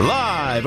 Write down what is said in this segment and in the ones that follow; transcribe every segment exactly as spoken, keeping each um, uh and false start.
Live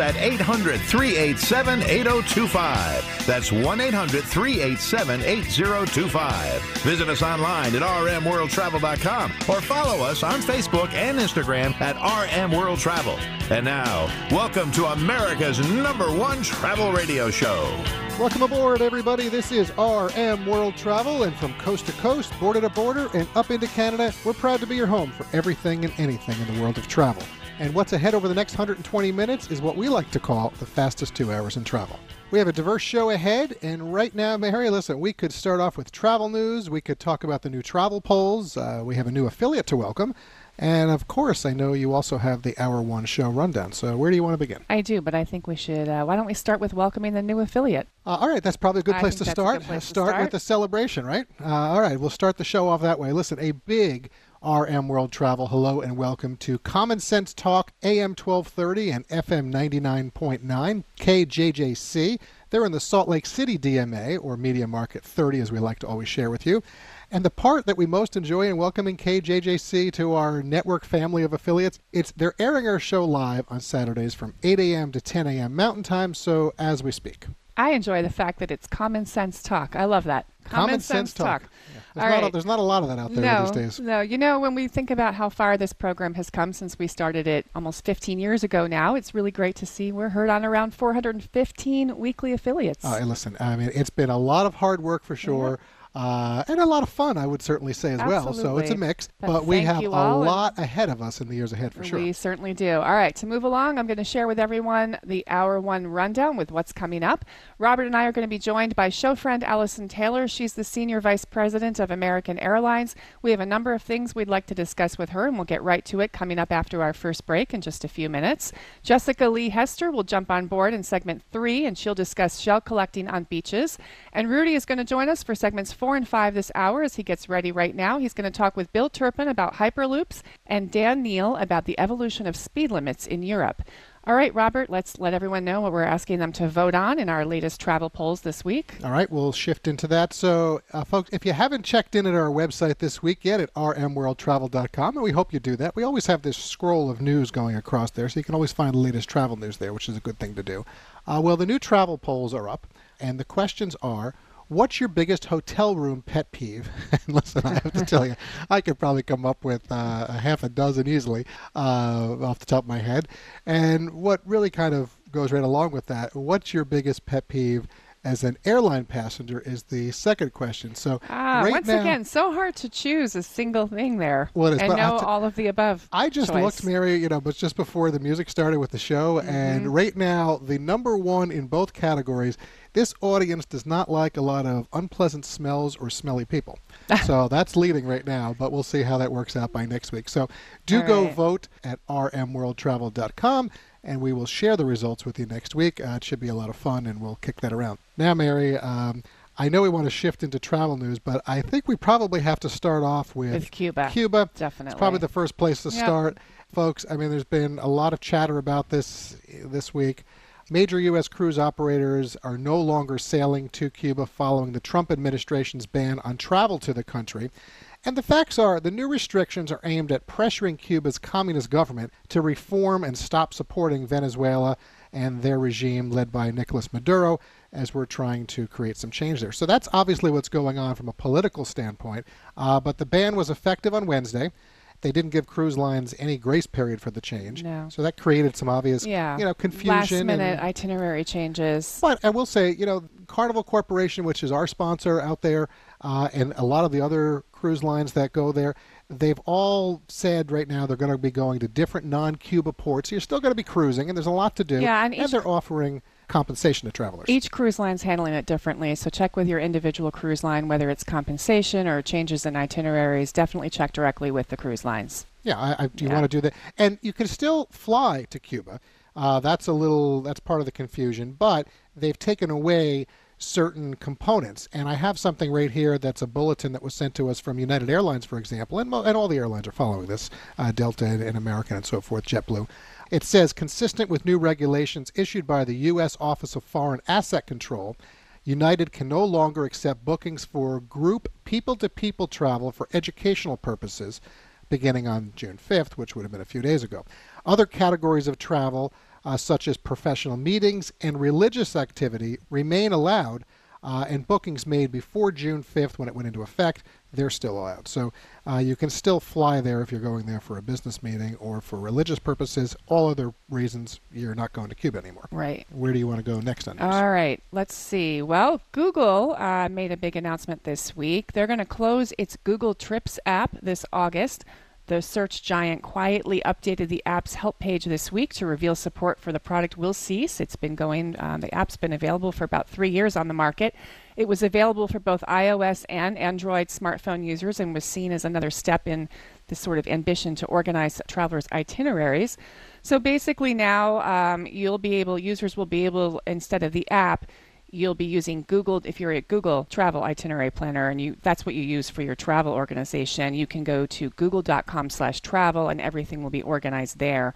At eight hundred, three eight seven, eight oh two five. That's one eight hundred, three eight seven, eight oh two five. Visit us online at r m world travel dot com or follow us on Facebook and Instagram at r m world travel. And now, welcome to America's number one travel radio show. Welcome aboard, everybody. This is R M World Travel, and from coast to coast, border to border, and up into Canada, we're proud to be your home for everything and anything in the world of travel. And what's ahead over the next one hundred twenty minutes is what we like to call the fastest two hours in travel. We have a diverse show ahead, and right now, Mary, listen, we could start off with travel news. We could talk about the new travel polls. Uh, we have a new affiliate to welcome. And, of course, I know you also have the Hour One show rundown. So where do you want to begin? I do, but I think we should. Uh, why don't we start with welcoming the new affiliate? Uh, all right. That's probably a good place to start. Place to start. Start with the celebration, right? Uh, all right. We'll start the show off that way. Listen, a big R M World Travel hello and welcome to Common Sense Talk A M twelve thirty and F M ninety-nine point nine K J J C. They're in the Salt Lake City D M A, or Media Market thirty, as we like to always share with you. And the part that we most enjoy in welcoming K J J C to our network family of affiliates, it's they're airing our show live on Saturdays from eight a m to ten a m Mountain Time, so as we speak. I enjoy the fact that it's Common Sense Talk. I love that. Common, Common sense, sense talk. talk. Yeah. There's, All not right. a, there's not a lot of that out there no, these days. No, you know, when we think about how far this program has come since we started it almost fifteen years ago now, it's really great to see we're heard on around four hundred fifteen weekly affiliates. Uh, and listen, I mean, it's been a lot of hard work for sure. Mm-hmm. Uh, and a lot of fun, I would certainly say, as Absolutely. well. So it's a mix, but, but we have a lot ahead of us in the years ahead for sure. We certainly do. All right, to move along, I'm going to share with everyone the Hour One rundown with what's coming up. Robert and I are going to be joined by show friend Alison Taylor. She's the Senior Vice President of American Airlines. We have a number of things we'd like to discuss with her, and we'll get right to it coming up after our first break in just a few minutes. Jessica Lee Hester will jump on board in segment three, and she'll discuss shell collecting on beaches. And Rudy is going to join us for segments four and five this hour as he gets ready right now. He's going to talk with Bill Turpin about Hyperloops and Dan Neal about the evolution of speed limits in Europe. All right, Robert, let's let everyone know what we're asking them to vote on in our latest travel polls this week. All right, we'll shift into that. So, uh, folks, if you haven't checked in at our website this week yet at r m world travel dot com, and we hope you do that. We always have this scroll of news going across there, so you can always find the latest travel news there, which is a good thing to do. Uh, well, the new travel polls are up, and the questions are, what's your biggest hotel room pet peeve? And listen, I have to tell you, I could probably come up with uh, a half a dozen easily uh, off the top of my head. And what really kind of goes right along with that, what's your biggest pet peeve as an airline passenger is the second question. So ah, right once now, again, so hard to choose a single thing there. Well, and know to, all of the above. I just choice. looked, Mary, you know, but just before the music started with the show, mm-hmm. and right now, the number one in both categories. This audience does not like a lot of unpleasant smells or smelly people. So that's leading right now, but we'll see how that works out by next week. So do All go right. vote at r m world travel dot com, and we will share the results with you next week. Uh, it should be a lot of fun, and we'll kick that around. Now, Mary, um, I know we want to shift into travel news, but I think we probably have to start off with, with Cuba. Cuba. Definitely. It's probably the first place to yep. start. Folks, I mean, there's been a lot of chatter about this this week. Major U S cruise operators are no longer sailing to Cuba following the Trump administration's ban on travel to the country. And the facts are the new restrictions are aimed at pressuring Cuba's communist government to reform and stop supporting Venezuela and their regime led by Nicolas Maduro as we're trying to create some change there. So that's obviously what's going on from a political standpoint. Uh, but the ban was effective on Wednesday. They didn't give cruise lines any grace period for the change. No. So that created some obvious yeah. you know, confusion. Last-minute itinerary changes. But I will say, you know, Carnival Corporation, which is our sponsor out there, uh, and a lot of the other cruise lines that go there, they've all said right now they're going to be going to different non-Cuba ports. You're still going to be cruising, and there's a lot to do. Yeah, and, and they're offering compensation to travelers. Each cruise line's handling it differently, so check with your individual cruise line, whether it's compensation or changes in itineraries. Definitely check directly with the cruise lines. Yeah, I, I, do you yeah. want to do that? And you can still fly to Cuba. Uh, that's a little, that's part of the confusion, but they've taken away certain components. And I have something right here that's a bulletin that was sent to us from United Airlines, for example, and, mo- and all the airlines are following this, uh, Delta and, and American and so forth, JetBlue. It says, consistent with new regulations issued by the U S Office of Foreign Asset Control, United can no longer accept bookings for group people-to-people travel for educational purposes beginning on June fifth, which would have been a few days ago. Other categories of travel, uh, such as professional meetings and religious activity, remain allowed, uh, and bookings made before June fifth, when it went into effect, they're still allowed. So uh, you can still fly there if you're going there for a business meeting or for religious purposes. All other reasons you're not going to Cuba anymore. Right. Where do you want to go next on this? All right. Let's see. Well, Google uh, made a big announcement this week. They're going to close its Google Trips app this August. The search giant quietly updated the app's help page this week to reveal support for the product will cease. It's been going, uh, the app's been available for about three years on the market. It was available for both iOS and Android smartphone users and was seen as another step in this sort of ambition to organize travelers' itineraries. So basically now um, you'll be able, users will be able, instead of the app, you'll be using Google. If you're a Google travel itinerary planner and you that's what you use for your travel organization, you can go to google dot com slash travel and everything will be organized there.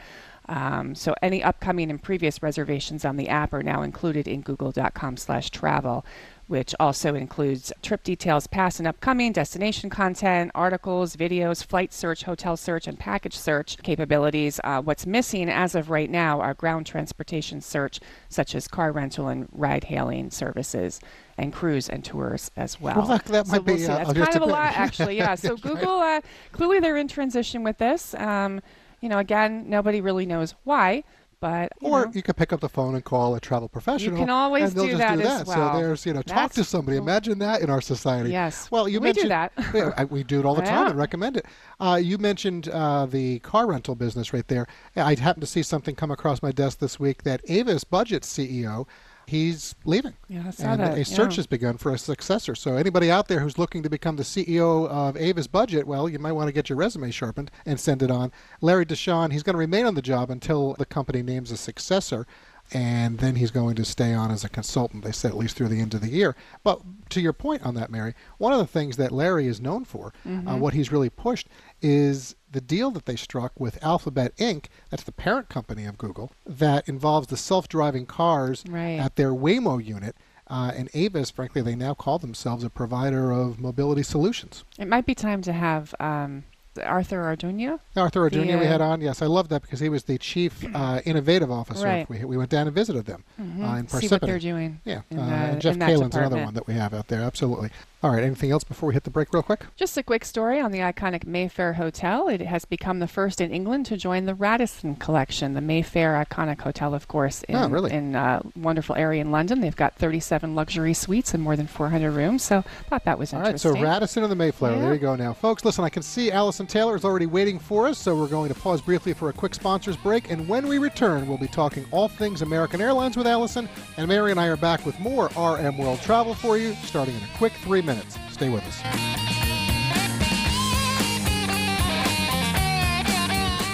Um, so any upcoming and previous reservations on the app are now included in google dot com slash travel, which also includes trip details, past and upcoming, destination content, articles, videos, flight search, hotel search, and package search capabilities. Uh, what's missing as of right now are ground transportation search, such as car rental and ride-hailing services, and cruise and tours as well. Well, that, that so might we'll be... Uh, That's kind of a lot, actually, yeah. So Google, uh, clearly they're in transition with this. Um, you know, again, nobody really knows why. But, you or know. You could pick up the phone and call a travel professional. You can always and they'll do, just that do that as well. So there's, you know, That's talk to somebody. Cool. Imagine that in our society. Yes. Well, you we mentioned, do that. yeah, we do it all the time yeah. and recommend it. Uh, you mentioned uh, the car rental business right there. I happened to see something come across my desk this week that Avis Budget C E O, he's leaving. Yeah, I saw and that. A search yeah. has begun for a successor. So anybody out there who's looking to become the C E O of Avis Budget, well, you might want to get your resume sharpened and send it on. Larry Deshawn, he's going to remain on the job until the company names a successor, and then he's going to stay on as a consultant, they said, at least through the end of the year. But to your point on that, Mary, one of the things that Larry is known for, mm-hmm. uh, what he's really pushed, is the deal that they struck with Alphabet Incorporated, that's the parent company of Google, that involves the self-driving cars right. at their Waymo unit. Uh, and Avis, frankly, they now call themselves a provider of mobility solutions. It might be time to have... Um Arthur Arduña? Arthur Arduña uh, we had on, yes. I love that because he was the chief uh, innovative officer. Right. We, we went down and visited them mm-hmm. uh, in Parsippany. See what they're doing. Yeah. In uh, the, and Jeff Kalin's another one that we have out there. Absolutely. All right. Anything else before we hit the break real quick? Just a quick story on the iconic Mayfair Hotel. It has become the first in England to join the Radisson Collection, the Mayfair iconic hotel, of course, in a oh, really? uh, wonderful area in London. They've got thirty-seven luxury suites and more than four hundred rooms. So I thought that was interesting. All right. So Radisson and the Mayflower. Yeah. There you go now. Folks, listen, I can see Alison Taylor is already waiting for us, so we're going to pause briefly for a quick sponsors break. And when we return, we'll be talking all things American Airlines with Alison. And Mary and I are back with more R M World Travel for you, starting in a quick three minutes. Minutes. Stay with us.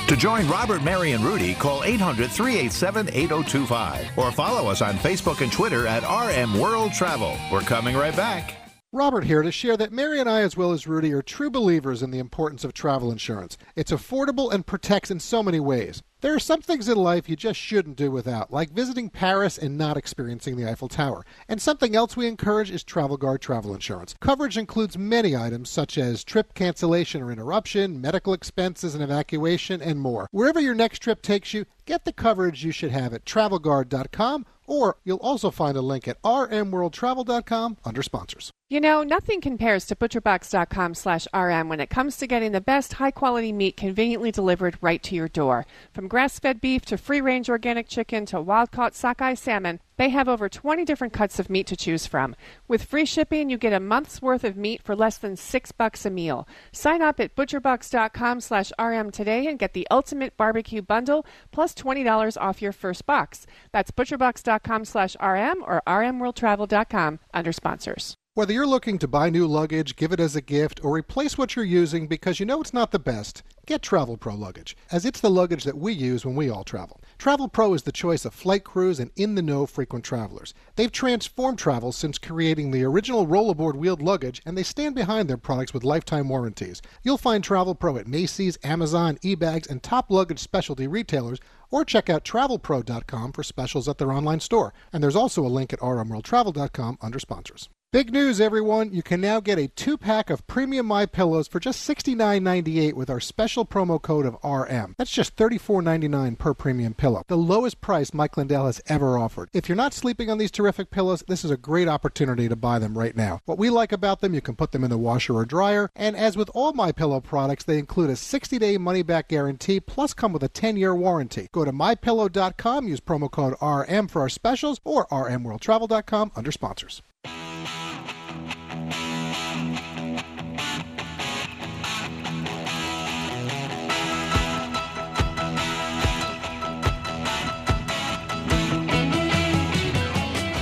To join Robert, Mary, and Rudy, call eight hundred, three eight seven, eight oh two five or follow us on Facebook and Twitter at R M World Travel. We're coming right back. Robert here to share that Mary and I, as well as Rudy, are true believers in the importance of travel insurance. It's affordable and protects in so many ways. There are some things in life you just shouldn't do without, like visiting Paris and not experiencing the Eiffel Tower. And something else we encourage is Travel Guard travel insurance. Coverage includes many items such as trip cancellation or interruption, medical expenses and evacuation, and more. Wherever your next trip takes you, get the coverage you should have at travel guard dot com, or you'll also find a link at r m world travel dot com under sponsors. You know, nothing compares to butcher box dot com slash r m when it comes to getting the best high-quality meat conveniently delivered right to your door. From grass-fed beef to free-range organic chicken to wild-caught sockeye salmon, they have over twenty different cuts of meat to choose from. With free shipping, you get a month's worth of meat for less than six bucks a meal. Sign up at butcher box dot com slash r m today and get the ultimate barbecue bundle plus twenty dollars off your first box. That's butcher box dot com slash r m or r m world travel dot com under sponsors. Whether you're looking to buy new luggage, give it as a gift, or replace what you're using because you know it's not the best, get Travel Pro luggage, as it's the luggage that we use when we all travel. Travel Pro is the choice of flight crews and in-the-know frequent travelers. They've transformed travel since creating the original rollerboard wheeled luggage, and they stand behind their products with lifetime warranties. You'll find Travel Pro at Macy's, Amazon, eBags, and top luggage specialty retailers, or check out Travel Pro dot com for specials at their online store. And there's also a link at R M World Travel dot com under sponsors. Big news, everyone. You can now get a two-pack of premium MyPillows for just sixty-nine ninety-eight with our special promo code of R M. That's just thirty-four ninety-nine per premium pillow, the lowest price Mike Lindell has ever offered. If you're not sleeping on these terrific pillows, this is a great opportunity to buy them right now. What we like about them, you can put them in the washer or dryer, and as with all MyPillow products, they include a sixty-day money-back guarantee, plus come with a ten-year warranty. Go to My Pillow dot com, use promo code R M for our specials, or R M World Travel dot com under sponsors.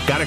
Got a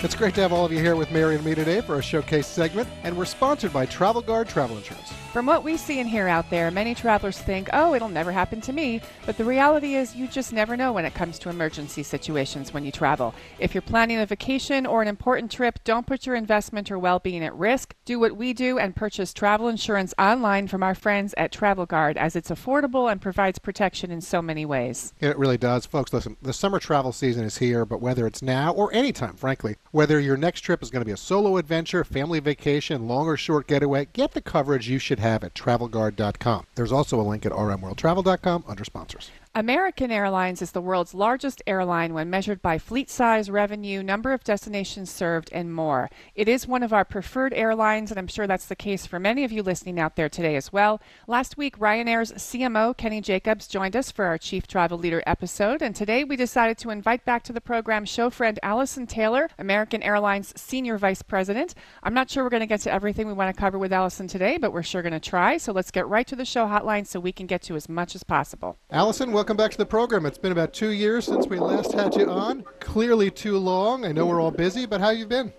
It's great to have all of you here with Mary and me today for a showcase segment, and we're sponsored by Travel Guard Travel Insurance. From what we see and hear out there, many travelers think, oh, it'll never happen to me. But the reality is you just never know when it comes to emergency situations when you travel. If you're planning a vacation or an important trip, don't put your investment or well-being at risk. Do what we do and purchase travel insurance online from our friends at Travel Guard, as it's affordable and provides protection in so many ways. It really does. Folks, listen, the summer travel season is here, but whether it's now or anytime, frankly, whether your next trip is going to be a solo adventure, family vacation, long or short getaway, get the coverage you should have at Travel Guard dot com. There's also a link at R M World Travel dot com under sponsors. American Airlines is the world's largest airline when measured by fleet size, revenue, number of destinations served, and more. It is one of our preferred airlines, and I'm sure that's the case for many of you listening out there today as well. Last week, Ryanair's C M O, Kenny Jacobs, joined us for our Chief Travel Leader episode, and today we decided to invite back to the program show friend Alison Taylor, American Airlines Senior Vice President. I'm not sure we're going to get to everything we want to cover with Alison today, but we're sure going to try, so let's get right to the show hotline so we can get to as much as possible. Alison, welcome back to the program. It's been about two years since we last had you on. Clearly too long. I know we're all busy, but how have you been?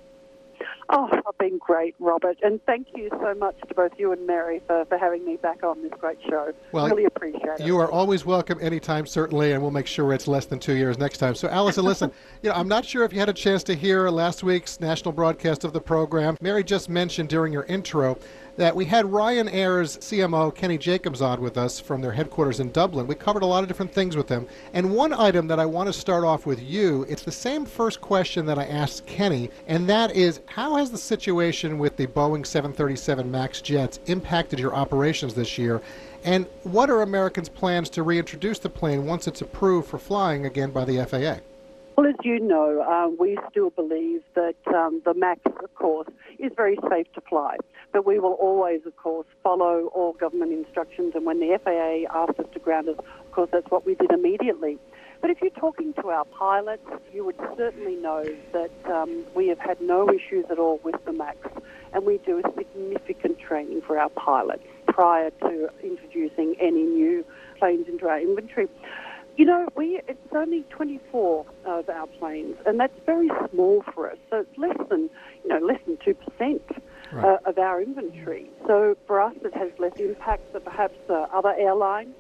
Oh, I've been great, Robert. And thank you so much to both you and Mary for, for having me back on this great show. Well, really appreciate it. You are always welcome anytime, certainly, and we'll make sure it's less than two years next time. So, Alison, listen, you know, I'm not sure if you had a chance to hear last week's national broadcast of the program. Mary just mentioned during your intro that we had Ryanair's C M O, Kenny Jacobs, on with us from their headquarters in Dublin. We covered a lot of different things with them. And one item that I want to start off with you, it's the same first question that I asked Kenny, and that is, how has the situation with the Boeing seven thirty-seven MAX jets impacted your operations this year? And what are Americans' plans to reintroduce the plane once it's approved for flying again by the F A A? Well, as you know, uh, we still believe that um, the MAX, of course, is very safe to fly. But we will always, of course, follow all government instructions. And when the F A A asked us to ground us, of course, that's what we did immediately. But if you're talking to our pilots, you would certainly know that um, we have had no issues at all with the MAX. And we do a significant training for our pilots prior to introducing any new planes into our inventory. You know, we it's only twenty-four of our planes, and that's very small for us. So it's less than, you know, less than two percent right. uh, of our inventory. So for us, it has less impact than perhaps uh, other airlines.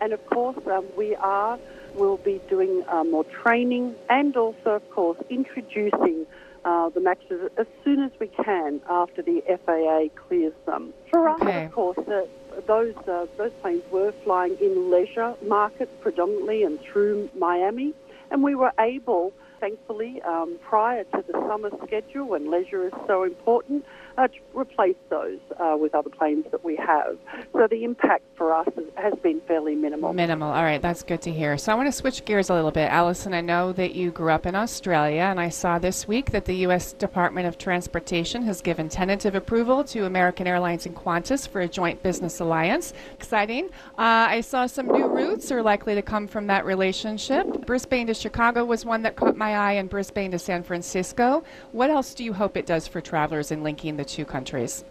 And, of course, um, we are, will be doing uh, more training and also, of course, introducing uh, the MAXes as soon as we can after the F A A clears them. For us, okay. of course, uh, Those uh, those planes were flying in leisure markets predominantly and through Miami, and we were able, thankfully, um, prior to the summer schedule when leisure is so important, uh, to replace those uh, with other planes that we have. So the impact for us has been fairly minimal. Minimal. All right, that's good to hear. So I want to switch gears a little bit. Alison, I know that you grew up in Australia, and I saw this week that the U S Department of Transportation has given tentative approval to American Airlines and Qantas for a joint business alliance. Exciting. Uh, I saw some new routes are likely to come from that relationship. Brisbane to Chicago was one that caught my eye, and Brisbane to San Francisco. What else do you hope it does for travelers in linking the two countries?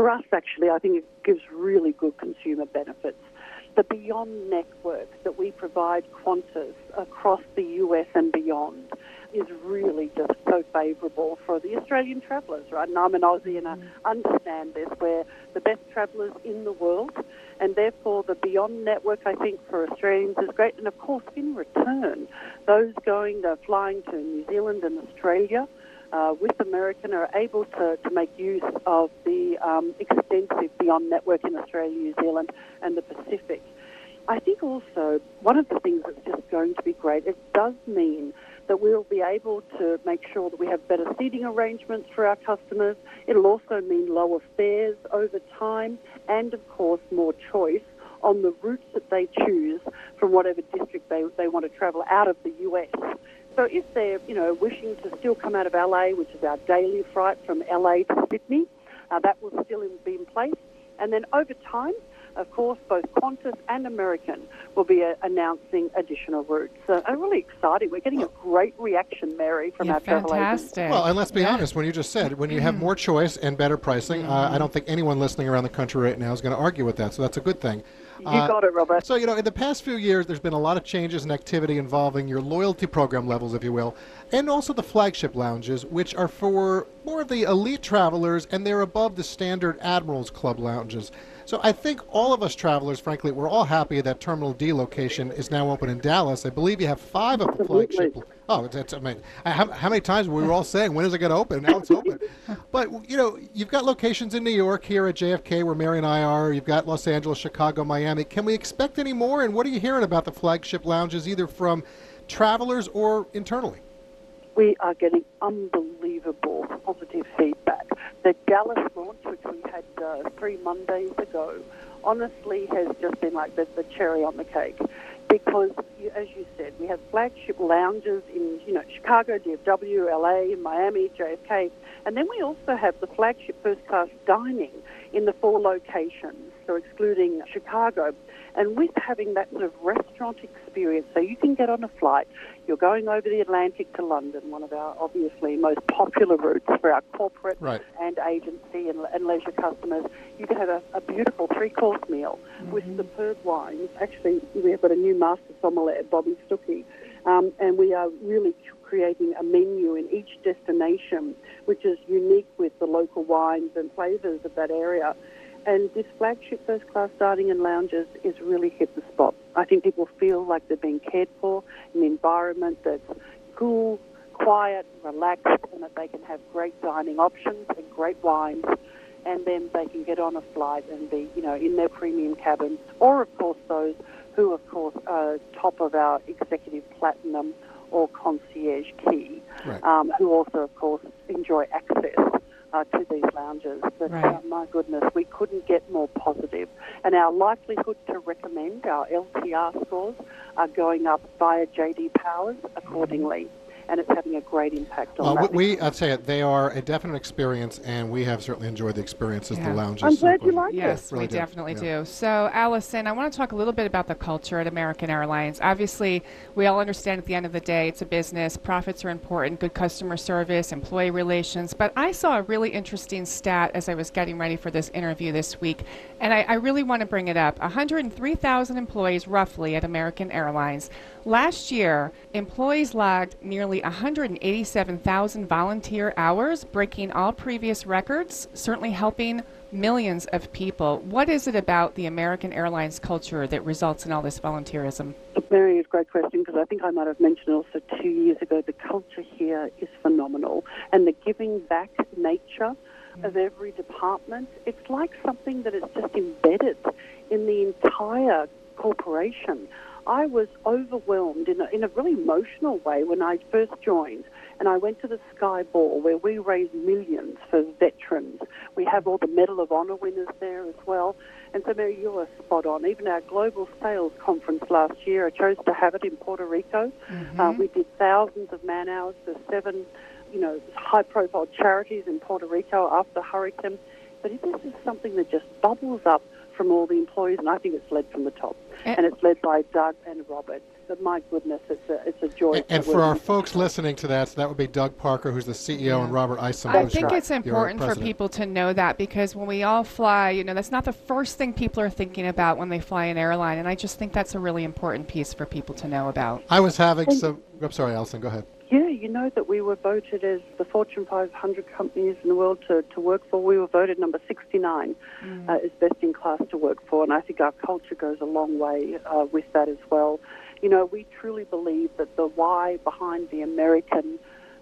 for us, actually, I think it gives really good consumer benefits. The Beyond network that we provide Qantas across the U S and beyond is really just so favourable for the Australian travellers, right? And I'm an Aussie and I understand this. We're the best travellers in the world, and therefore the Beyond network, I think, for Australians is great. And, of course, in return, those going, they're flying to New Zealand and Australia uh, with American are able to, to make use of the um, extensive Beyond network in Australia, New Zealand and the Pacific. I think also one of the things that's just going to be great, it does mean that we'll be able to make sure that we have better seating arrangements for our customers. It'll also mean lower fares over time and, of course, more choice on the routes that they choose from whatever district they, they want to travel out of the U S. So if they're, you know, wishing to still come out of L A, which is our daily flight from L A to Sydney, uh, that will still be in place. And then over time, of course, both Qantas and American will be uh, announcing additional routes. So I'm really excited. We're getting a great reaction, Mary, from yeah, our travel agents. Well, and let's be yeah. honest, when you just said, when you have more choice and better pricing, mm-hmm. uh, I don't think anyone listening around the country right now is going to argue with that, so that's a good thing. You uh, got it, Robert. So, you know, in the past few years, there's been a lot of changes and activity involving your loyalty program levels, if you will, and also the flagship lounges, which are for more of the elite travelers, and they're above the standard Admirals Club lounges. So I think all of us travelers, frankly, we're all happy that Terminal D location is now open in Dallas. I believe you have five of the flagship. Oh, that's amazing. How, how many times were we all saying, when is it going to open? Now it's open. But, you know, you've got locations in New York here at J F K where Mary and I are. You've got Los Angeles, Chicago, Miami. Can we expect any more? And what are you hearing about the flagship lounges, either from travelers or internally? We are getting unbelievable positive feedback. The Dallas launch, which we had uh, three Mondays ago, honestly has just been like the, the cherry on the cake because, you, as you said, we have flagship lounges in, you know, Chicago, D F W, L A, Miami, J F K, and then we also have the flagship first-class dining in the four locations, so excluding Chicago. And with having that sort of restaurant experience, so you can get on a flight, you're going over the Atlantic to London, one of our obviously most popular routes for our corporate right. and agency and, and leisure customers, you can have a, a beautiful three-course meal mm-hmm. with superb wines. Actually, we have got a new master sommelier, Bobby Stuckey, um, and we are really creating a menu in each destination, which is unique with the local wines and flavours of that area. And this flagship first-class dining and lounges is really hit the spot. I think people feel like they're being cared for in an environment that's cool, quiet, relaxed, and that they can have great dining options and great wines, and then they can get on a flight and be, you know, in their premium cabins, or, of course, those who, of course, are top of our executive platinum or concierge key, right. um, who also, of course, enjoy access Uh, to these lounges. But right. uh, my goodness, we couldn't get more positive. And our likelihood to recommend, our L T R scores, are going up via J D Powers accordingly. And it's having a great impact on well, that. We, we, I'd say it, they are a definite experience, and we have certainly enjoyed the experiences, yeah. the lounges. I'm glad you like it. Yes, really we do. definitely yeah. do. So, Alison, I want to talk a little bit about the culture at American Airlines. Obviously, we all understand at the end of the day it's a business. Profits are important, good customer service, employee relations. But I saw a really interesting stat as I was getting ready for this interview this week, and I, I really want to bring it up. one hundred three thousand employees, roughly, at American Airlines. Last year, employees logged nearly one hundred eighty-seven thousand volunteer hours, breaking all previous records, certainly helping millions of people. What is it about the American Airlines culture that results in all this volunteerism? Mary, it's a great question, because I think I might have mentioned also two years ago, the culture here is phenomenal, and the giving back nature of every department, it's like something that is just embedded in the entire corporation. I was overwhelmed in a, in a really emotional way when I first joined, and I went to the Sky Ball where we raise millions for veterans. We have all the Medal of Honor winners there as well. And so, Mary, you were spot on. Even our global sales conference last year, I chose to have it in Puerto Rico. Mm-hmm. Uh, we did thousands of man-hours for seven, you know, high-profile charities in Puerto Rico after the hurricane. But this is something that just bubbles up from all the employees, and I think it's led from the top. And it's led by Doug and Robert. But my goodness, it's a, it's a joy. And, and for our folks listening to that, so that would be Doug Parker, who's the C E O, yeah. and Robert Isom. I think it's important for people to know that, because when we all fly, you know, that's not the first thing people are thinking about when they fly an airline. And I just think that's a really important piece for people to know about. I was having and some, I'm sorry, Alison, go ahead. Yeah, you know that we were voted as the Fortune five hundred companies in the world to, to work for. We were voted number sixty-nine mm. uh, as best in class to work for, and I think our culture goes a long way uh, with that as well. You know, we truly believe that the why behind the American,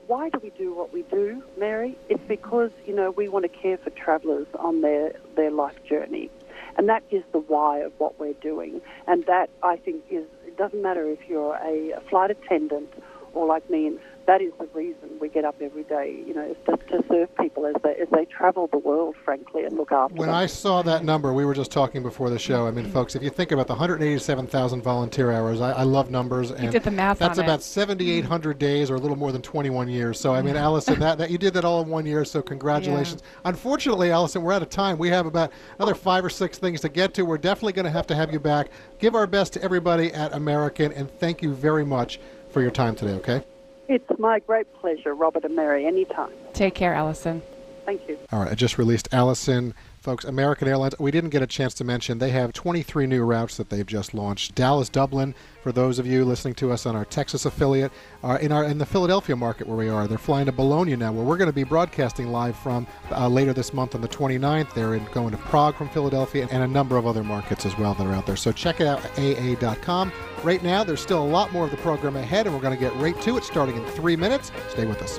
why do we do what we do, Mary? It's because, you know, we want to care for travelers on their, their life journey. And that is the why of what we're doing. And that, I think, is, it doesn't matter if you're a, a flight attendant or like me, and that is the reason we get up every day, you know, is to, to serve people as they, as they travel the world, frankly, and look after when them. When I saw that number, we were just talking before the show. I mean, folks, if you think about the one hundred eighty-seven thousand volunteer hours, I, I love numbers. And you did the math on it. That's about seventy-eight hundred days, or a little more than twenty-one years. So, I mean, Alison, that, that you did that all in one year, so congratulations. Yeah. Unfortunately, Alison, we're out of time. We have about another five or six things to get to. We're definitely going to have to have you back. Give our best to everybody at American, and thank you very much for your time today, okay? It's my great pleasure, Robert and Mary, anytime. Take care, Alison. Thank you. All right, I just released Alison. Folks, American Airlines, we didn't get a chance to mention, they have twenty-three new routes that they've just launched. Dallas, Dublin, for those of you listening to us on our Texas affiliate, uh, in our in the Philadelphia market where we are. They're flying to Bologna now, where we're going to be broadcasting live from uh, later this month on the twenty-ninth. They're in, going to Prague from Philadelphia, and a number of other markets as well that are out there. So check it out at A A dot com. Right now, there's still a lot more of the program ahead, and we're going to get right to it starting in three minutes. Stay with us.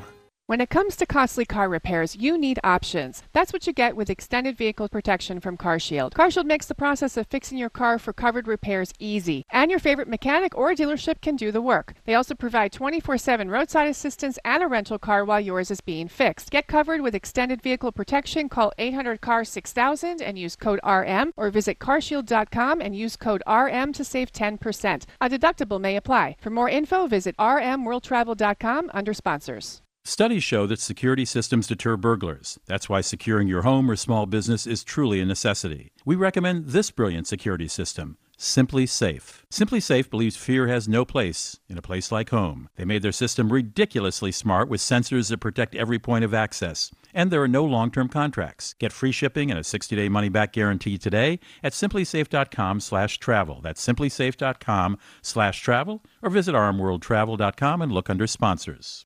When it comes to costly car repairs, you need options. That's what you get with extended vehicle protection from CarShield. CarShield makes the process of fixing your car for covered repairs easy, and your favorite mechanic or dealership can do the work. They also provide twenty-four seven roadside assistance and a rental car while yours is being fixed. Get covered with extended vehicle protection. Call eight hundred C A R six thousand and use code R M, or visit car shield dot com and use code R M to save ten percent. A deductible may apply. For more info, visit R M world travel dot com under sponsors. Studies show that security systems deter burglars. That's why securing your home or small business is truly a necessity. We recommend this brilliant security system, Simply Safe. Simply Safe believes fear has no place in a place like home. They made their system ridiculously smart with sensors that protect every point of access. And there are no long-term contracts. Get free shipping and a sixty-day money-back guarantee today at simply safe dot com slash travel. That's simply safe dot com slash travel, or visit R M world travel dot com and look under sponsors.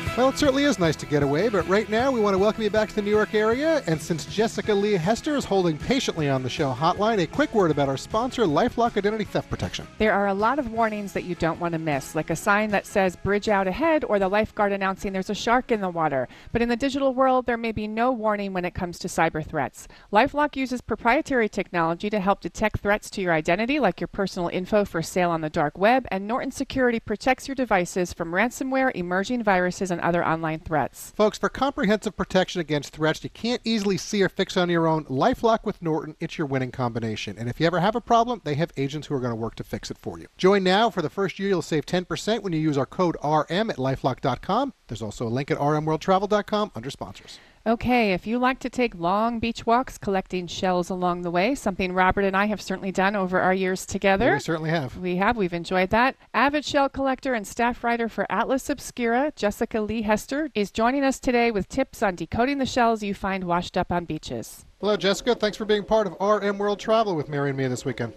Well, it certainly is nice to get away, but right now we want to welcome you back to the New York area. And since Jessica Lee Hester is holding patiently on the show hotline, a quick word about our sponsor, LifeLock Identity Theft Protection. There are a lot of warnings that you don't want to miss, like a sign that says bridge out ahead or the lifeguard announcing there's a shark in the water. But in the digital world, there may be no warning when it comes to cyber threats. LifeLock uses proprietary technology to help detect threats to your identity, like your personal info for sale on the dark web, and Norton Security protects your devices from ransomware, emerging viruses, and other online threats. Folks, for comprehensive protection against threats you can't easily see or fix on your own, LifeLock with Norton, it's your winning combination. And if you ever have a problem, they have agents who are going to work to fix it for you. Join now. For the first year, you'll save ten percent when you use our code R M at lifelock dot com. There's also a link at R M world travel dot com under sponsors. Okay, if you like to take long beach walks collecting shells along the way, something Robert and I have certainly done over our years together. Yeah, we certainly have. We have. We've enjoyed that. Avid shell collector and staff writer for Atlas Obscura, Jessica Lee Hester, is joining us today with tips on decoding the shells you find washed up on beaches. Hello, Jessica. Thanks for being part of R M World Travel with Mary and me this weekend.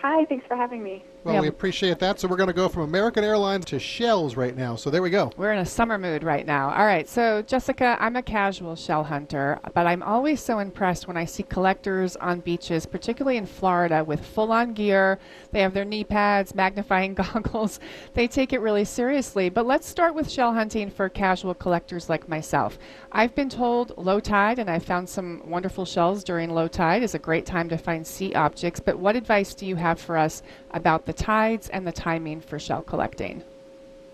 Hi, thanks for having me. Well, yeah. we appreciate that. So we're going to go from American Airlines to shells right now. So there we go. We're in a summer mood right now. All right. So, Jessica, I'm a casual shell hunter, but I'm always so impressed when I see collectors on beaches, particularly in Florida, with full-on gear. They have their knee pads, magnifying goggles. They take it really seriously. But let's start with shell hunting for casual collectors like myself. I've been told low tide, and I've found some wonderful shells during low tide, is a great time to find sea objects. But what advice do you have for us about the tides and the timing for shell collecting?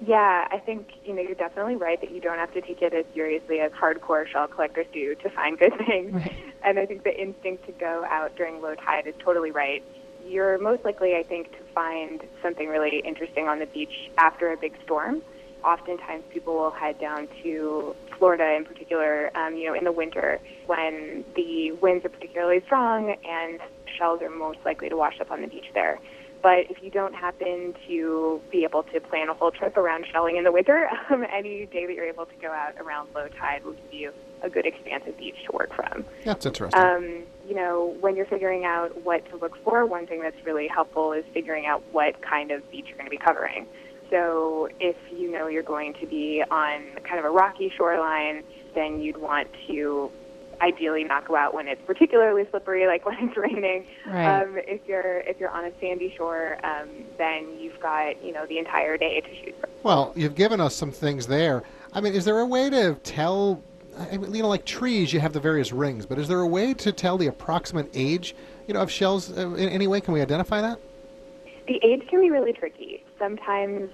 Yeah, I think, you know, you're definitely right that you don't have to take it as seriously as hardcore shell collectors do to find good things. Right. And I think the instinct to go out during low tide is totally right. You're most likely, I think, to find something really interesting on the beach after a big storm. Oftentimes people will head down to Florida in particular, um, you know, in the winter when the winds are particularly strong, and shells are most likely to wash up on the beach there. But if you don't happen to be able to plan a whole trip around shelling in the winter, um, any day that you're able to go out around low tide will give you a good expansive beach to work from. That's interesting. Um, you know, when you're figuring out what to look for, one thing that's really helpful is figuring out what kind of beach you're going to be covering. So if you know you're going to be on kind of a rocky shoreline, then you'd want to ideally not go out when it's particularly slippery, like when it's raining. Right. Um, if you're if you're on a sandy shore, um, then you've got, you know, the entire day to shoot. Well, you've given us some things there. I mean, is there a way to tell, I mean, you know, like trees, you have the various rings, but is there a way to tell the approximate age, you know, of shells in any way? Can we identify that? The age can be really tricky. Sometimes,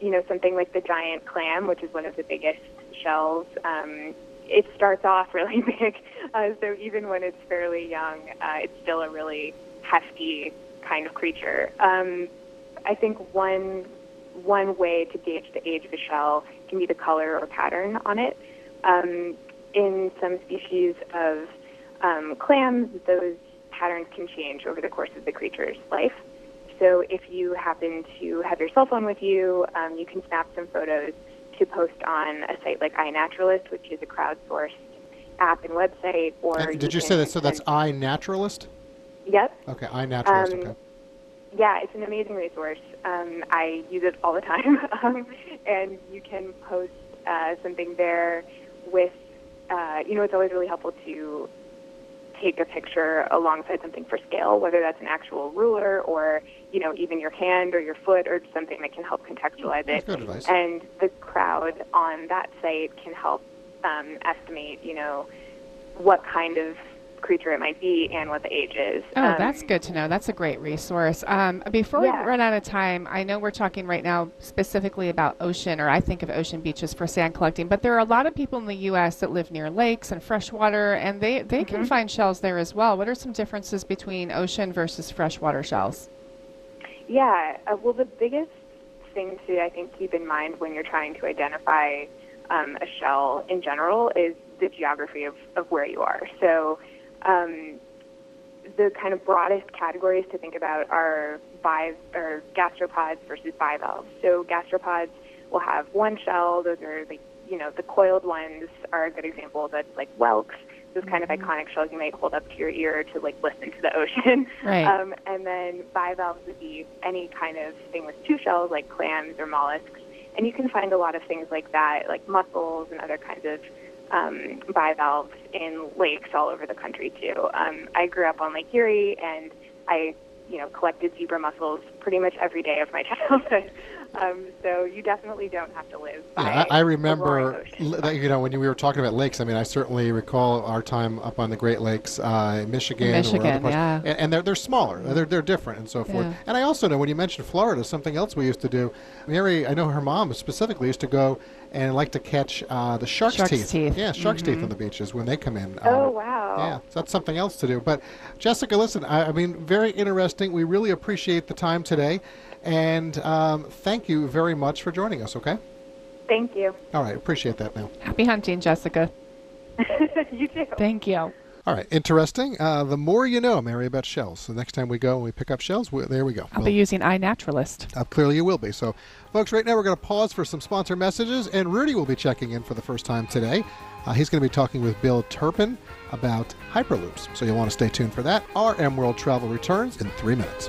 you know, something like the giant clam, which is one of the biggest shells, um, it starts off really big, uh, so even when it's fairly young, uh, it's still a really hefty kind of creature. Um, I think one one way to gauge the age of a shell can be the color or pattern on it. Um, in some species of um, clams, those patterns can change over the course of the creature's life. So if you happen to have your cell phone with you, um, you can snap some photos to post on a site like iNaturalist, which is a crowdsourced app and website. Or and did you, you say that? So that's iNaturalist? Yep. Okay, iNaturalist. Um, okay. Yeah, it's an amazing resource. Um, I use it all the time. um, and you can post uh, something there with, uh, you know, it's always really helpful to take a picture alongside something for scale, whether that's an actual ruler or, you know, even your hand or your foot or something that can help contextualize it. Good advice. And the crowd on that site can help um, estimate, you know, what kind of creature it might be and what the age is. Oh, um, that's good to know. That's a great resource. Um, before yeah. we run out of time, I know we're talking right now specifically about ocean, or I think of ocean beaches for sand collecting, but there are a lot of people in the U S that live near lakes and freshwater, and they, they mm-hmm. can find shells there as well. What are some differences between ocean versus freshwater shells? Yeah, uh, well, the biggest thing to, I think, keep in mind when you're trying to identify um, a shell in general is the geography of, of where you are. So Um, the kind of broadest categories to think about are bivalves or gastropods versus bivalves. So gastropods will have one shell. Those are like, you know, the coiled ones are a good example. That's like whelks. Those mm-hmm. kind of iconic shells you might hold up to your ear to like listen to the ocean. Right. Um, and then bivalves would be any kind of thing with two shells, like clams or mollusks. And you can find a lot of things like that, like mussels and other kinds of Um, bivalves in lakes all over the country too. Um, I grew up on Lake Erie, and I, you know, collected zebra mussels pretty much every day of my childhood. Um, so you definitely don't have to live by yeah, I, I remember, l- you know, when you, we were talking about lakes, I mean, I certainly recall our time up on the Great Lakes, uh, Michigan. Michigan, or other parts, yeah. And, and they're, they're smaller. They're, they're different and so forth. Yeah. And I also know when you mentioned Florida, something else we used to do, Mary, I know her mom specifically used to go and like to catch uh, the shark's, shark's teeth. teeth. Yeah, shark's mm-hmm. teeth on the beaches when they come in. Oh, uh, wow. Yeah, so that's something else to do. But Jessica, listen, I, I mean, very interesting. We really appreciate the time today. And um, thank you very much for joining us, okay? Thank you. All right, appreciate that now. Happy hunting, Jessica. You too. Thank you. All right, interesting. Uh, the more you know, Mary, about shells. So next time we go and we pick up shells, we, there we go. I'll we'll, be using iNaturalist. Uh, clearly you will be. So, folks, right now we're going to pause for some sponsor messages, and Rudy will be checking in for the first time today. Uh, he's going to be talking with Bill Turpin about Hyperloops. So you'll want to stay tuned for that. R M World Travel returns in three minutes.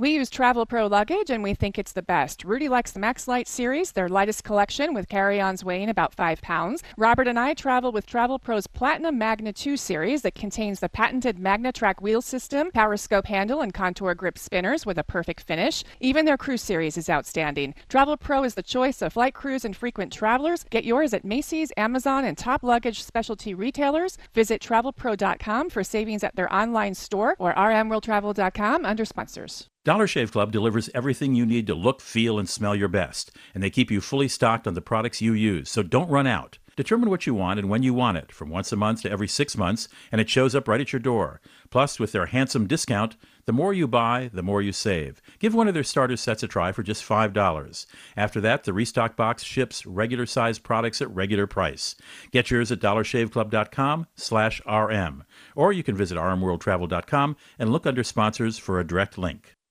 We use Travel Pro luggage and we think it's the best. Rudy likes the Max Light series, their lightest collection with carry-ons weighing about five pounds. Robert and I travel with Travel Pro's Platinum Magna two series that contains the patented MagnaTrack wheel system, power scope handle, and contour grip spinners with a perfect finish. Even their cruise series is outstanding. Travel Pro is the choice of flight crews and frequent travelers. Get yours at Macy's, Amazon, and top luggage specialty retailers. Visit travel pro dot com for savings at their online store or r m world travel dot com under sponsors. Dollar Shave Club delivers everything you need to look, feel, and smell your best. And they keep you fully stocked on the products you use, so don't run out. Determine what you want and when you want it, from once a month to every six months, and it shows up right at your door. Plus, with their handsome discount, the more you buy, the more you save. Give one of their starter sets a try for just five dollars. After that, the restock box ships regular-sized products at regular price. Get yours at dollar shave club dot com slash r m. Or you can visit r m world travel dot com and look under sponsors for a direct link.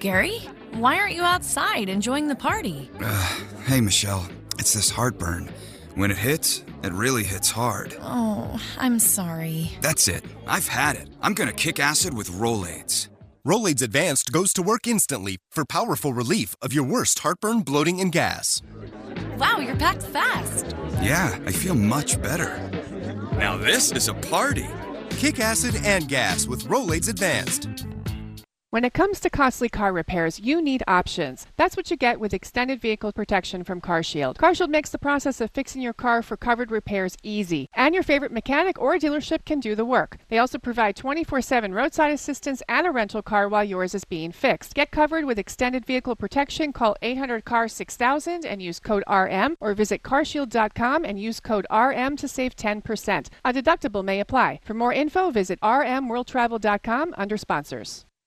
Gary, why aren't you outside enjoying the party? Uh, hey, Michelle, it's this heartburn. When it hits, it really hits hard. Oh, I'm sorry. That's it. I've had it. I'm going to kick acid with Rolaids. Rolaids Advanced goes to work instantly for powerful relief of your worst heartburn, bloating, and gas. Wow, you're packed fast. Yeah, I feel much better. Now this is a party. Kick acid and gas with Rolaids Advanced. When it comes to costly car repairs, you need options. That's what you get with extended vehicle protection from CarShield. CarShield makes the process of fixing your car for covered repairs easy, and your favorite mechanic or dealership can do the work. They also provide twenty-four seven roadside assistance and a rental car while yours is being fixed. Get covered with extended vehicle protection. Call eight hundred C A R six thousand and use code R M, or visit car shield dot com and use code R M to save ten percent. A deductible may apply. For more info, visit r m world travel dot com under sponsors.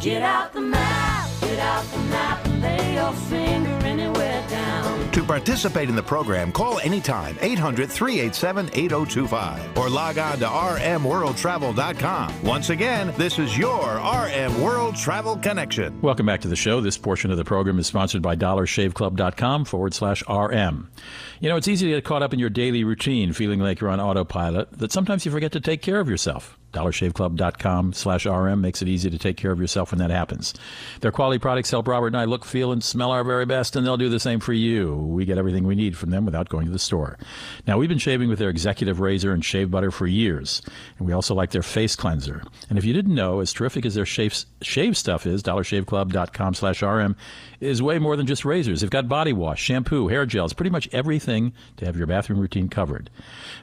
Get out the map, get out the map, and lay your finger anywhere down. To participate in the program, call anytime, eight hundred, three eight seven, eight oh two five, or log on to r m world travel dot com. Once again, this is your R M World Travel Connection. Welcome back to the show. This portion of the program is sponsored by dollar shave club dot com forward slash R M. You know, it's easy to get caught up in your daily routine, feeling like you're on autopilot, that sometimes you forget to take care of yourself. dollar shave club dot com slash R M makes it easy to take care of yourself when that happens. Their quality products help Robert and I look, feel, and smell our very best, and they'll do the same for you. We get everything we need from them without going to the store. Now, we've been shaving with their executive razor and shave butter for years, and we also like their face cleanser. And if you didn't know, as terrific as their shave, shave stuff is, dollar shave club dot com slash R M is way more than just razors. They've got body wash, shampoo, hair gels, pretty much everything to have your bathroom routine covered.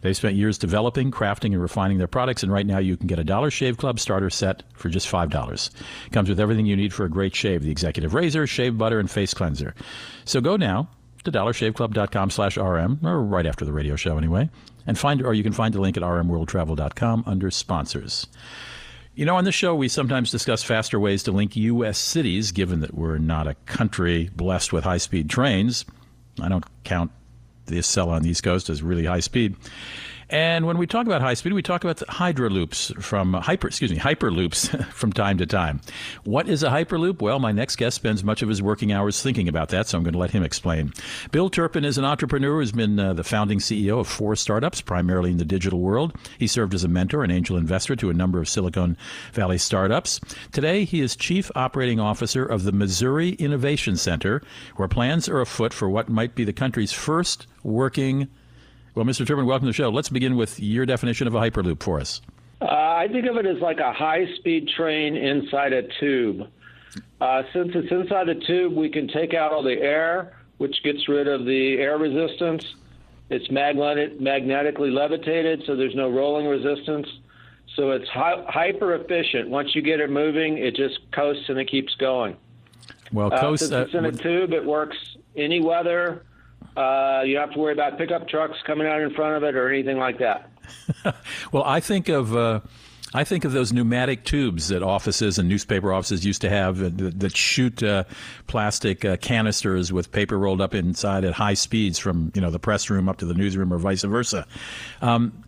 They've spent years developing, crafting, and refining their products, and right now you You can get a Dollar Shave Club starter set for just five dollars. Comes with everything you need for a great shave, the executive razor, shave butter, and face cleanser. So go now to dollar shave club dot com slash R M, or right after the radio show anyway, and find, or you can find the link at r m world travel dot com under sponsors. You know, on this show, we sometimes discuss faster ways to link U S cities, given that we're not a country blessed with high-speed trains. I don't count the Acela on the East Coast as really high speed. And when we talk about high speed, we talk about hyperloops from uh, hyper, excuse me, hyperloops from time to time. What is a hyperloop? Well, my next guest spends much of his working hours thinking about that, so I'm going to let him explain. Bill Turpin is an entrepreneur who's been uh, the founding C E O of four startups, primarily in the digital world. He served as a mentor and angel investor to a number of Silicon Valley startups. Today, he is chief operating officer of the Missouri Innovation Center, where plans are afoot for what might be the country's first working. Well, Mister Turpin, welcome to the show. Let's begin with your definition of a hyperloop for us. Uh, I think of it as like a high-speed train inside a tube. Uh, since it's inside a tube, we can take out all the air, which gets rid of the air resistance. It's magnet- magnetically levitated, so there's no rolling resistance. So it's hi- hyper-efficient. Once you get it moving, it just coasts and it keeps going. Well, coast, uh, since it's in uh, a tube, it works any weather. Uh, you don't have to worry about pickup trucks coming out in front of it or anything like that. Well, I think of uh, I think of those pneumatic tubes that offices and newspaper offices used to have that, that shoot uh, plastic uh, canisters with paper rolled up inside at high speeds from, you know, the press room up to the newsroom or vice versa. Um,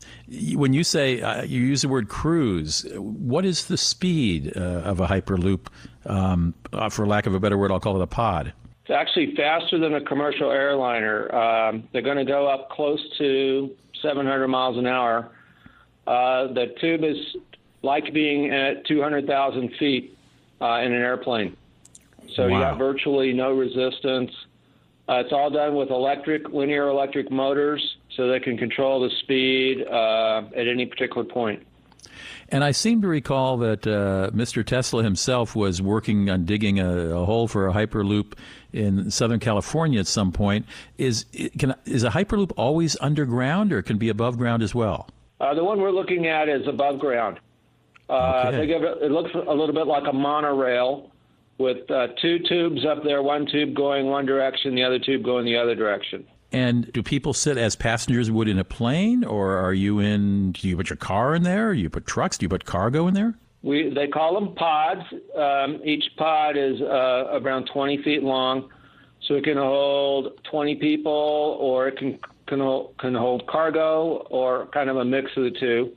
when you say uh, you use the word cruise, what is the speed uh, of a hyperloop? Um, uh, for lack of a better word, I'll call it a pod. It's actually faster than a commercial airliner. Um, they're going to go up close to seven hundred miles an hour. Uh, the tube is like being at two hundred thousand feet uh, in an airplane. So wow. You got virtually no resistance. Uh, it's all done with electric, linear electric motors, so they can control the speed uh, at any particular point. And I seem to recall that uh, Mister Tesla himself was working on digging a, a hole for a hyperloop in Southern California at some point. Is can is a hyperloop always underground, or can be above ground as well? Uh, the one we're looking at is above ground. Uh, okay. They give it, it looks a little bit like a monorail with uh, two tubes up there, one tube going one direction, the other tube going the other direction. And do people sit as passengers would in a plane, or are you in, do you put your car in there? Do you put trucks? Do you put cargo in there? We They call them pods. Um, each pod is uh, around twenty feet long, so it can hold twenty people, or it can, can, hold, can hold cargo, or kind of a mix of the two.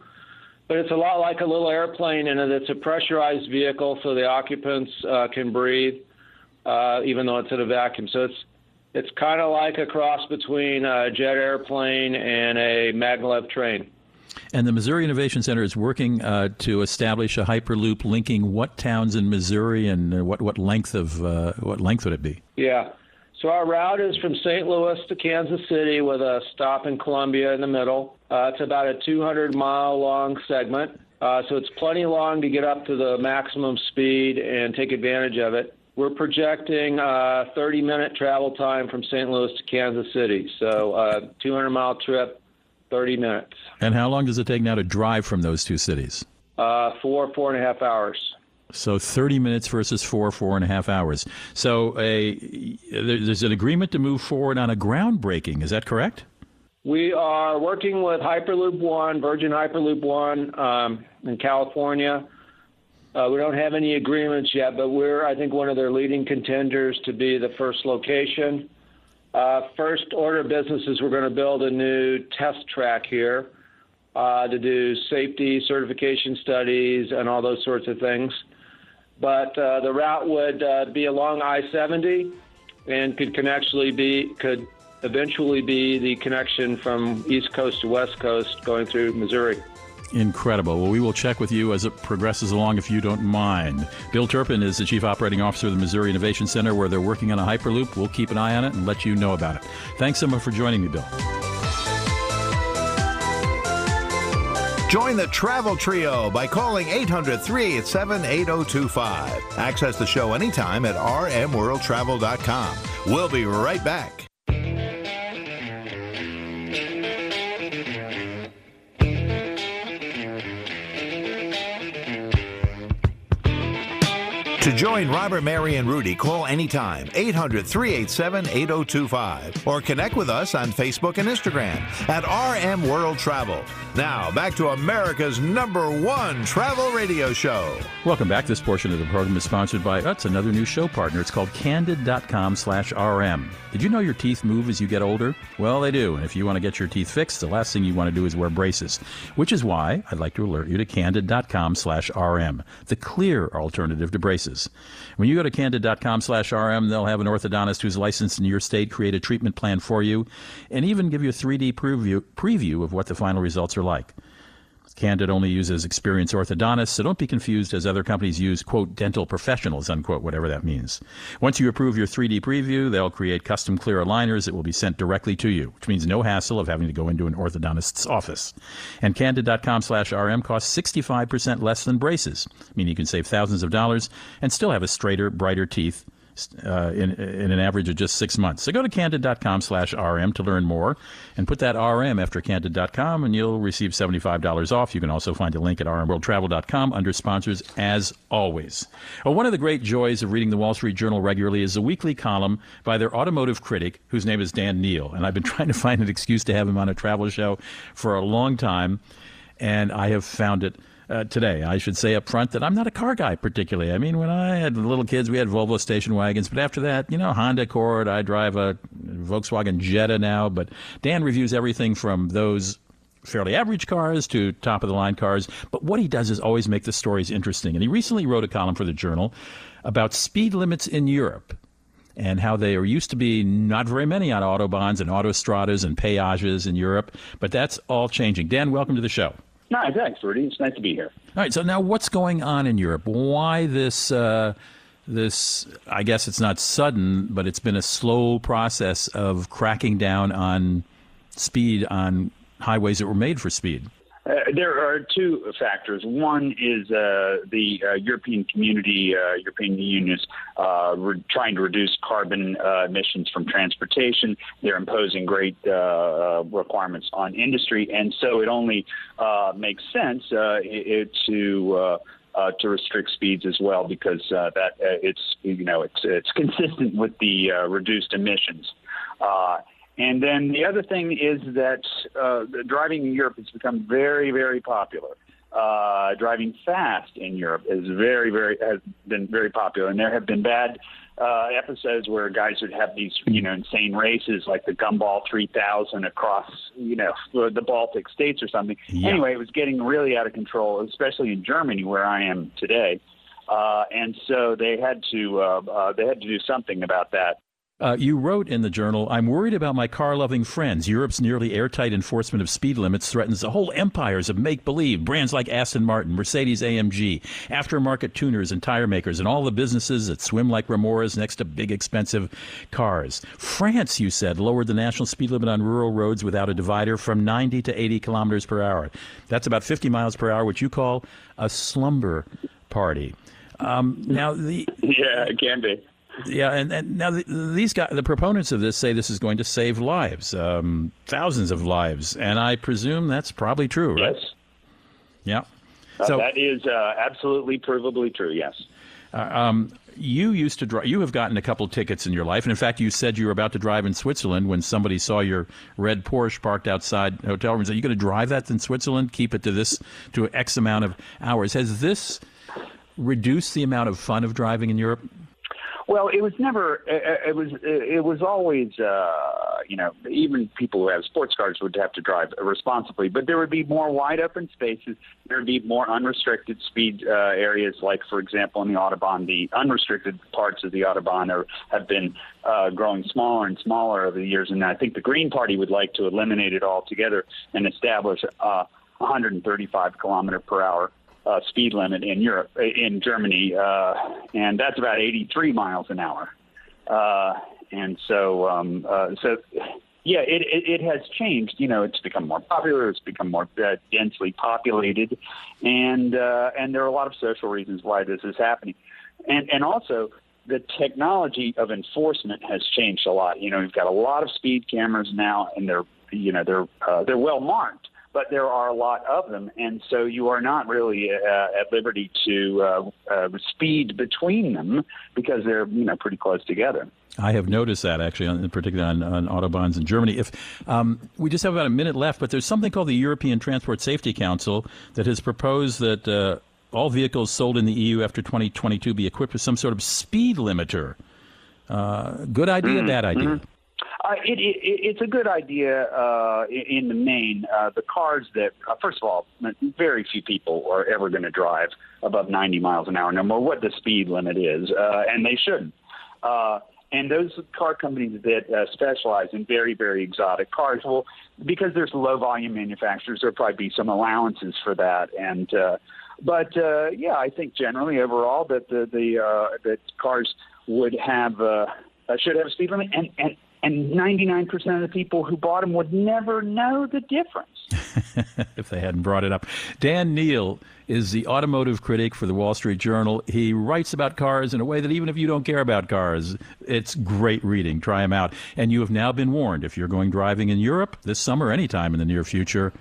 But it's a lot like a little airplane in that it's a pressurized vehicle, so the occupants uh, can breathe, uh, even though it's in a vacuum. So it's It's kind of like a cross between a jet airplane and a maglev train. And the Missouri Innovation Center is working uh, to establish a hyperloop linking what towns in Missouri, and what, what length of uh, what length would it be? Yeah. So our route is from Saint Louis to Kansas City with a stop in Columbia in the middle. Uh, it's about a two hundred mile long segment. Uh, so it's plenty long to get up to the maximum speed and take advantage of it. We're projecting uh, thirty minute travel time from Saint Louis to Kansas City. So uh two hundred mile trip, thirty minutes. And how long does it take now to drive from those two cities? Uh, four, four and a half hours. So thirty minutes versus four, four and a half hours. So a, there's an agreement to move forward on a groundbreaking. Is that correct? We are working with Hyperloop One, Virgin Hyperloop One um, in California. Uh, we don't have any agreements yet, but we're, I think, one of their leading contenders to be the first location. Uh, first order of business is we're going to build a new test track here uh, to do safety certification studies and all those sorts of things. But uh, the route would uh, be along I seventy and could, can actually be, could eventually be the connection from East Coast to West Coast going through Missouri. Incredible. Well, we will check with you as it progresses along, if you don't mind. Bill Turpin is the Chief Operating Officer of the Missouri Innovation Center, where they're working on a hyperloop. We'll keep an eye on it and let you know about it. Thanks so much for joining me, Bill. Join the Travel Trio by calling eight hundred, three eight seven, eight oh two five. Access the show anytime at r m world travel dot com. We'll be right back. To join Robert, Mary, and Rudy, call anytime, eight hundred, three eight seven, eight oh two five, or connect with us on Facebook and Instagram at R M World Travel. Now, back to America's number one travel radio show. Welcome back. This portion of the program is sponsored by us, another new show partner. It's called Candid dot com slash R M. Did you know your teeth move as you get older? Well, they do. And if you want to get your teeth fixed, the last thing you want to do is wear braces, which is why I'd like to alert you to Candid dot com slash R M, the clear alternative to braces. When you go to Candid dot com slash R M, they'll have an orthodontist who's licensed in your state create a treatment plan for you and even give you a three D preview, preview of what the final results are like. Candid only uses experienced orthodontists, so don't be confused as other companies use, quote, dental professionals, unquote, whatever that means. Once you approve your three D preview, they'll create custom clear aligners that will be sent directly to you, which means no hassle of having to go into an orthodontist's office. And Candid dot com slash R M costs sixty-five percent less than braces, meaning you can save thousands of dollars and still have a straighter, brighter teeth Uh, in, in an average of just six months. So go to Candid dot com slash R M to learn more and put that R M after Candid dot com and you'll receive seventy-five dollars off. You can also find a link at R M world travel dot com under sponsors as always. Well, one of the great joys of reading the Wall Street Journal regularly is a weekly column by their automotive critic whose name is Dan Neal. And I've been trying to find an excuse to have him on a travel show for a long time, and I have found it. Uh, today, I should say up front that I'm not a car guy particularly. I mean, when I had little kids, we had Volvo station wagons. But after that, you know, Honda Accord, I drive a Volkswagen Jetta now. But Dan reviews everything from those fairly average cars to top-of-the-line cars. But what he does is always make the stories interesting. And he recently wrote a column for the Journal about speed limits in Europe and how there used to be not very many on autobahns and autostradas and peages in Europe. But that's all changing. Dan, welcome to the show. No, thanks, Rudy. It's nice to be here. All right. So now what's going on in Europe? Why this, uh, this? I guess it's not sudden, but it's been a slow process of cracking down on speed on highways that were made for speed. Uh, there are two factors. One is uh, the uh, European community, uh, European Union is uh, re- trying to reduce carbon uh, emissions from transportation. They're imposing great uh, requirements on industry, and so it only uh, makes sense uh, it, to uh, uh, to restrict speeds as well, because uh, that uh, it's you know it's it's consistent with the uh, reduced emissions. Uh, And then the other thing is that uh, driving in Europe has become very, very popular. Uh, driving fast in Europe is very, very has been very popular, and there have been bad uh, episodes where guys would have these, you know, insane races like the Gumball three thousand across, you know, the Baltic states or something. Yeah. Anyway, it was getting really out of control, especially in Germany, where I am today, uh, and so they had to uh, uh, they had to do something about that. Uh, you wrote in the Journal, "I'm worried about my car-loving friends. Europe's nearly airtight enforcement of speed limits threatens the whole empires of make-believe. Brands like Aston Martin, Mercedes-A M G, aftermarket tuners and tire makers, and all the businesses that swim like remoras next to big, expensive cars. France, you said, lowered the national speed limit on rural roads without a divider from ninety to eighty kilometers per hour. That's about fifty miles per hour, which you call a slumber party." Um, now the yeah, it can be. Yeah, and, and now the, these guys, the proponents of this, say this is going to save lives, um, thousands of lives, and I presume that's probably true, right? Yes. Yeah. Uh, so that is uh, absolutely provably true. Yes. Uh, um, you used to drive. You have gotten a couple tickets in your life, and in fact, you said you were about to drive in Switzerland when somebody saw your red Porsche parked outside hotel rooms. Are you going to drive that in Switzerland? Keep it to this to X amount of hours. Has this reduced the amount of fun of driving in Europe? Well, it was never. It was. It was always. Uh, you know, even people who have sports cars would have to drive responsibly, but there would be more wide open spaces. There would be more unrestricted speed uh, areas, like, for example, in the Autobahn. The unrestricted parts of the Autobahn are, have been uh, growing smaller and smaller over the years, and I think the Green Party would like to eliminate it altogether and establish uh, one hundred thirty-five kilometer per hour. Uh, speed limit in Europe, in Germany, uh, and that's about eighty-three miles an hour. Uh, and so, um, uh, so yeah, it, it, it has changed. You know, it's become more popular. It's become more uh, densely populated, and uh, and there are a lot of social reasons why this is happening, and and also. The technology of enforcement has changed a lot. You know, we've got a lot of speed cameras now, and they're you know they're uh, they're well marked. but there are a lot of them, and so you are not really uh, at liberty to uh, uh, speed between them because they're, you know, pretty close together. I have noticed that, actually, on, particularly on, on Autobahns in Germany. If um, we just have about a minute left, but there's something called the European Transport Safety Council that has proposed that uh, all vehicles sold in the E U after twenty twenty-two be equipped with some sort of speed limiter. Uh, good idea, mm-hmm. bad idea? Mm-hmm. Uh, it, it, it's a good idea uh, in the main. Uh, the cars that, uh, first of all, very few people are ever going to drive above ninety miles an hour, no matter what the speed limit is, uh, and they shouldn't. Uh, and those car companies that uh, specialize in very, very exotic cars, well, because there's low-volume manufacturers, there'll probably be some allowances for that. And uh, but, uh, yeah, I think generally overall that the, the uh, that cars would have uh, should have a speed limit, and, and And ninety-nine percent of the people who bought them would never know the difference if they hadn't brought it up. Dan Neal is the automotive critic for the Wall Street Journal. He writes about cars in a way that even if you don't care about cars, it's great reading. Try him out. And you have now been warned, if you're going driving in Europe this summer, anytime in the near future,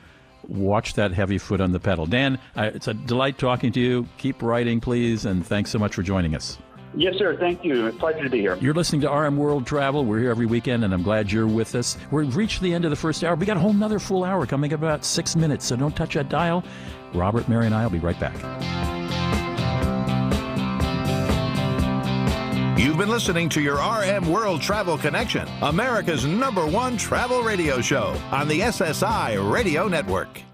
watch that heavy foot on the pedal. Dan, it's a delight talking to you. Keep writing, please. And thanks so much for joining us. Yes, sir. Thank you. It's a pleasure to be here. You're listening to R M World Travel. We're here every weekend, and I'm glad you're with us. We've reached the end of the first hour. We got a whole nother full hour coming up in about six minutes, so don't touch that dial. Robert, Mary, and I will be right back. You've been listening to your R M World Travel Connection, America's number one travel radio show on the S S I Radio Network.